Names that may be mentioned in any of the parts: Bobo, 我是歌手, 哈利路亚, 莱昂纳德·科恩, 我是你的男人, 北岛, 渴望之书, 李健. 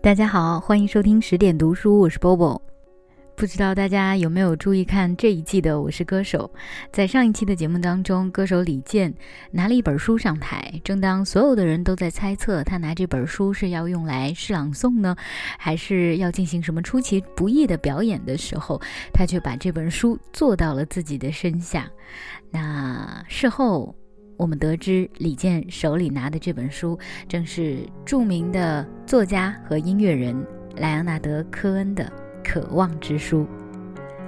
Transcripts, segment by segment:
大家好，欢迎收听10点读书，我是 Bobo。 不知道大家有没有注意看这一季的《我是歌手》。在上一期的节目当中，歌手李健拿了一本书上台，正当所有的人都在猜测他拿这本书是要用来试朗诵呢，还是要进行什么出其不意的表演的时候，他却把这本书坐到了自己的身下。那事后我们得知，李健手里拿的这本书正是著名的作家和音乐人莱昂纳德·科恩的《渴望之书》。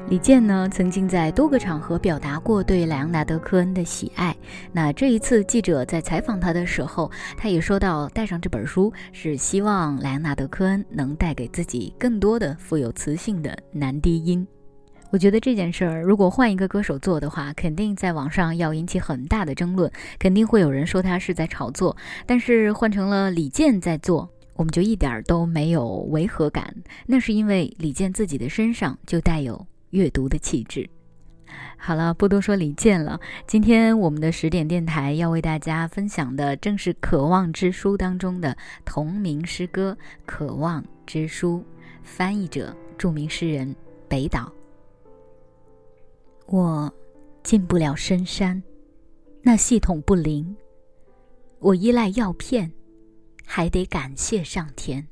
李健呢，曾经在多个场合表达过对莱昂纳德·科恩的喜爱。那这一次记者在采访他的时候，他也说到，带上这本书是希望莱昂纳德·科恩能带给自己更多的富有磁性的男低音。我觉得这件事儿，如果换一个歌手做的话，肯定在网上要引起很大的争论，肯定会有人说他是在炒作。但是换成了李健在做，我们就一点都没有违和感，那是因为李健自己的身上就带有阅读的气质。好了，不多说李健了。今天我们的10点电台要为大家分享的正是《渴望之书》当中的同名诗歌《渴望之书》，翻译者著名诗人北岛。我进不了深山，那系统不灵，我依赖药片，还得感谢上天。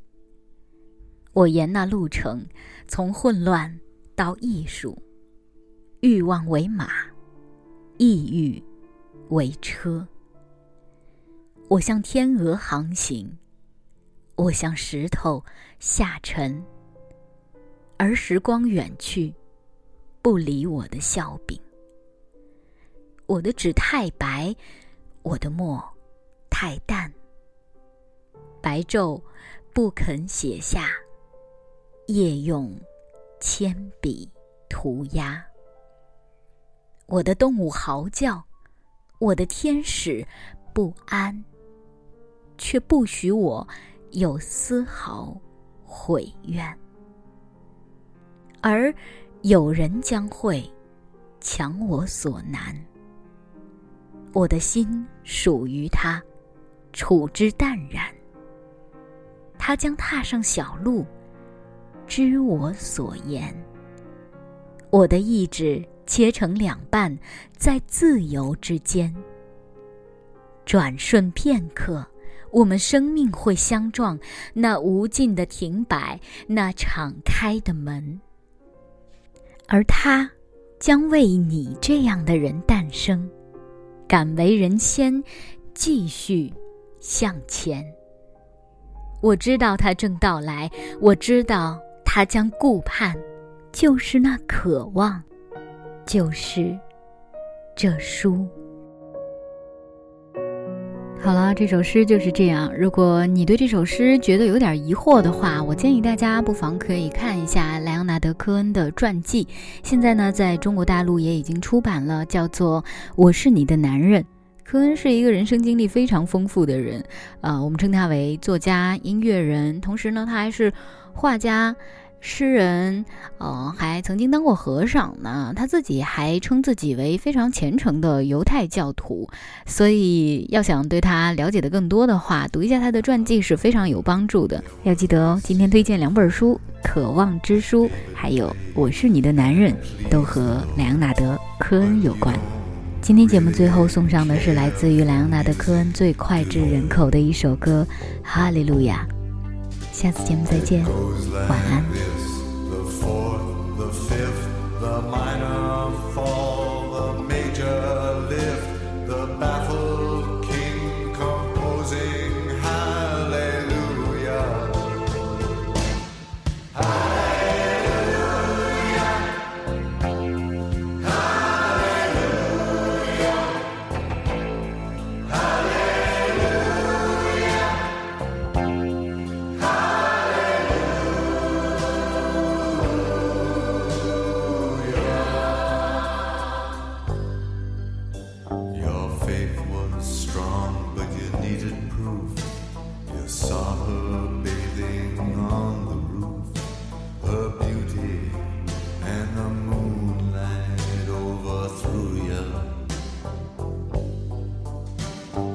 我沿那路程，从混乱到艺术，欲望为马，抑郁为车。我像天鹅航行，我像石头下沉，而时光远去，不理我的笑柄。我的纸太白，我的墨太淡，白昼不肯写下，夜用铅笔涂鸦。我的动物嚎叫，我的天使不安，却不许我有丝毫悔怨。而有人将会强我所难，我的心属于他，处之淡然。他将踏上小路，知我所言。我的意志切成两半，在自由之间。转瞬片刻，我们生命会相撞，那无尽的停摆，那敞开的门。而他将为你这样的人诞生，敢为人先，继续向前。我知道他正到来，我知道他将顾盼，就是那渴望，就是这书。好了，这首诗就是这样。如果你对这首诗觉得有点疑惑的话，我建议大家不妨可以看一下莱昂纳德·科恩的传记。现在呢，在中国大陆也已经出版了，叫做《我是你的男人》。科恩是一个人生经历非常丰富的人，我们称他为作家、音乐人，同时呢，他还是画家、诗人，还曾经当过和尚呢。他自己还称自己为非常虔诚的犹太教徒，所以要想对他了解的更多的话，读一下他的传记是非常有帮助的。要记得哦，今天推荐2本书，《渴望之书》还有《我是你的男人》，都和莱昂纳德·科恩有关。今天节目最后送上的是来自于莱昂纳德·科恩最脍炙人口的一首歌《哈利路亚》。下次节目再见，晚安。 The fourth, the fifth, the minor fall, the major lift, the baffled king composing hallelujah. Hallelujah, hallelujah, hallelujah, hallelujah.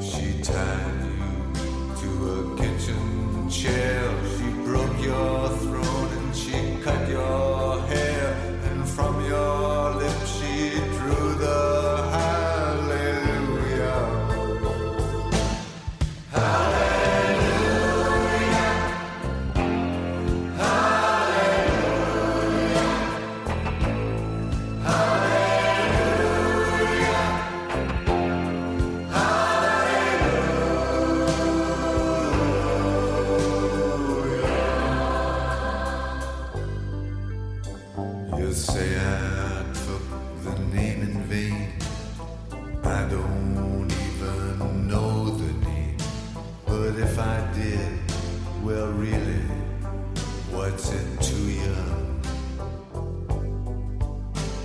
She tied you to a kitchen chair. She broke you. Well, really, what's it to you?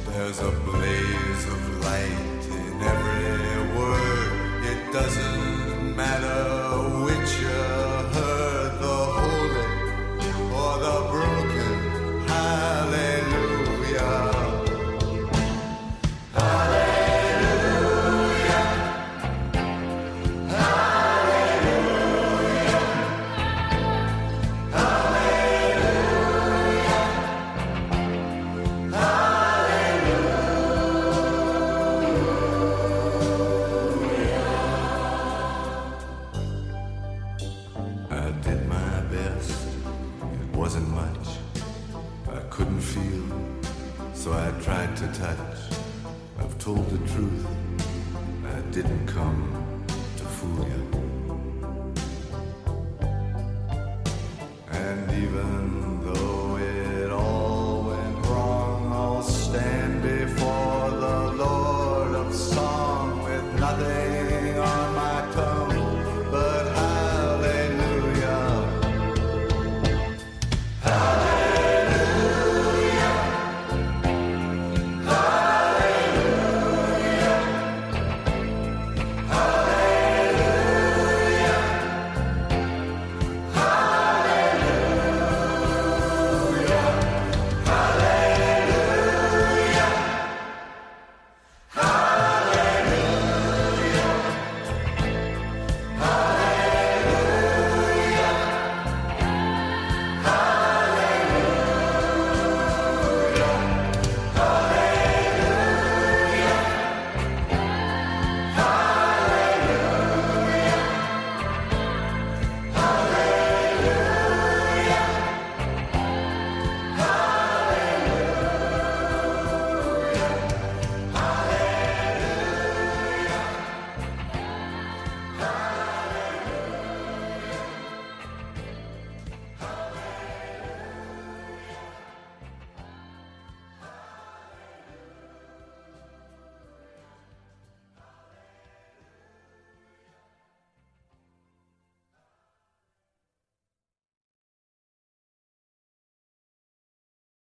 There's a blaze of light in every word. It doesn't matter which you heard, the holy or the broken. Hallelujah.I've told the truth, I didn't come to fool you.